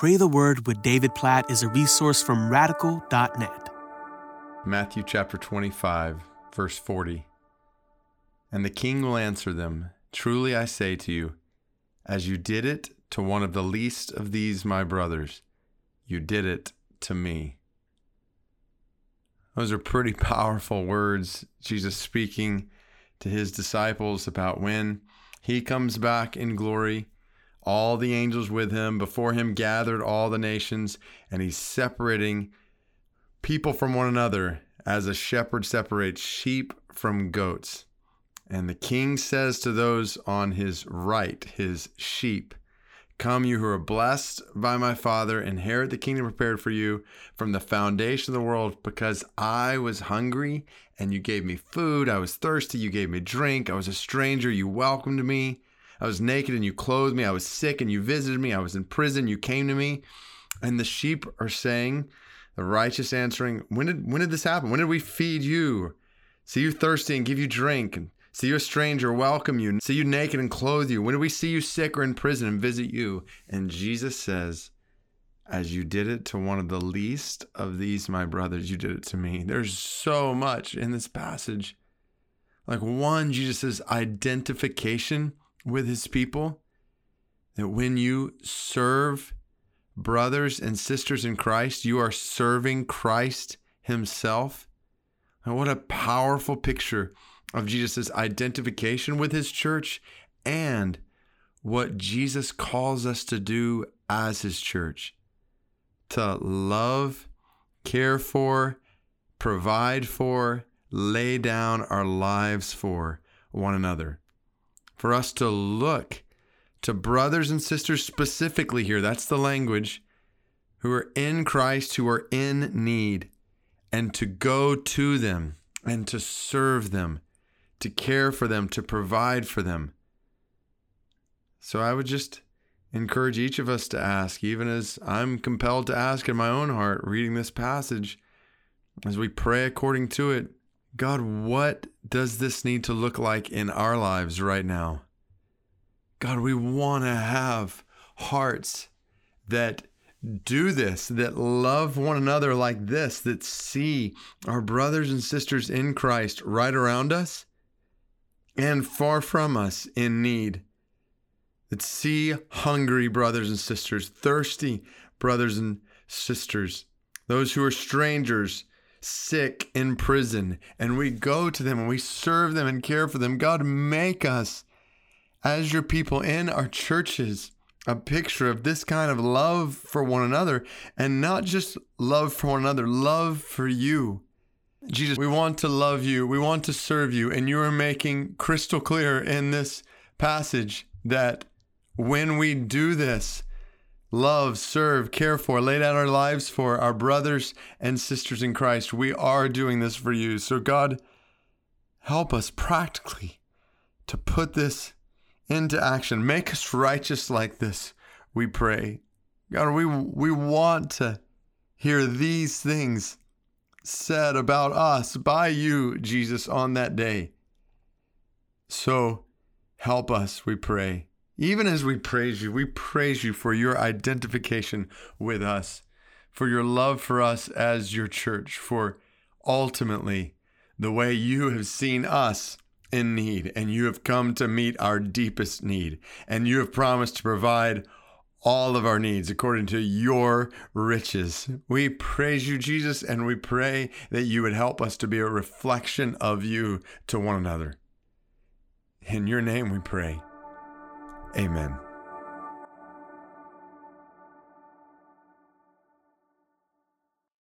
Pray the Word with David Platt is a resource from Radical.net. Matthew chapter 25, verse 40. And the king will answer them, "Truly I say to you, as you did it to one of the least of these my brothers, you did it to me." Those are pretty powerful words, Jesus speaking to his disciples about when he comes back in glory, all the angels with him, before him gathered all the nations, and he's separating people from one another as a shepherd separates sheep from goats. And the king says to those on his right, his sheep, "Come, you who are blessed by my Father, inherit the kingdom prepared for you from the foundation of the world, because I was hungry and you gave me food. I was thirsty, you gave me drink. I was a stranger, you welcomed me. I was naked and you clothed me. I was sick and you visited me. I was in prison, you came to me." And the sheep are saying, the righteous answering, when did this happen? When did we feed you? See you thirsty and give you drink, and see you a stranger, welcome you. See you naked and clothe you. When do we see you sick or in prison and visit you? And Jesus says, "As you did it to one of the least of these, my brothers, you did it to me." There's so much in this passage. Like, one, Jesus' identification with his people, that when you serve brothers and sisters in Christ, you are serving Christ himself. And what a powerful picture of Jesus' identification with his church and what Jesus calls us to do as his church, to love, care for, provide for, lay down our lives for one another. For us to look to brothers and sisters specifically here, that's the language, who are in Christ, who are in need, and to go to them and to serve them, to care for them, to provide for them. So I would just encourage each of us to ask, even as I'm compelled to ask in my own heart, reading this passage, as we pray according to it, God, what does this need to look like in our lives right now? God, we want to have hearts that do this, that love one another like this, that see our brothers and sisters in Christ right around us and far from us in need, that see hungry brothers and sisters, thirsty brothers and sisters, those who are strangers, sick, in prison, and we go to them and we serve them and care for them. God, make us, as your people in our churches, a picture of this kind of love for one another, and not just love for one another, love for you. Jesus, we want to love you. We want to serve you. And you are making crystal clear in this passage that when we do this, love, serve, care for, lay down our lives for our brothers and sisters in Christ, we are doing this for you. So God, help us practically to put this into action. Make us righteous like this, we pray. God, we want to hear these things said about us by you, Jesus, on that day. So help us, we pray. Even as we praise you for your identification with us, for your love for us as your church, for ultimately the way you have seen us in need, and you have come to meet our deepest need, and you have promised to provide all of our needs according to your riches. We praise you, Jesus, and we pray that you would help us to be a reflection of you to one another. In your name we pray. Amen.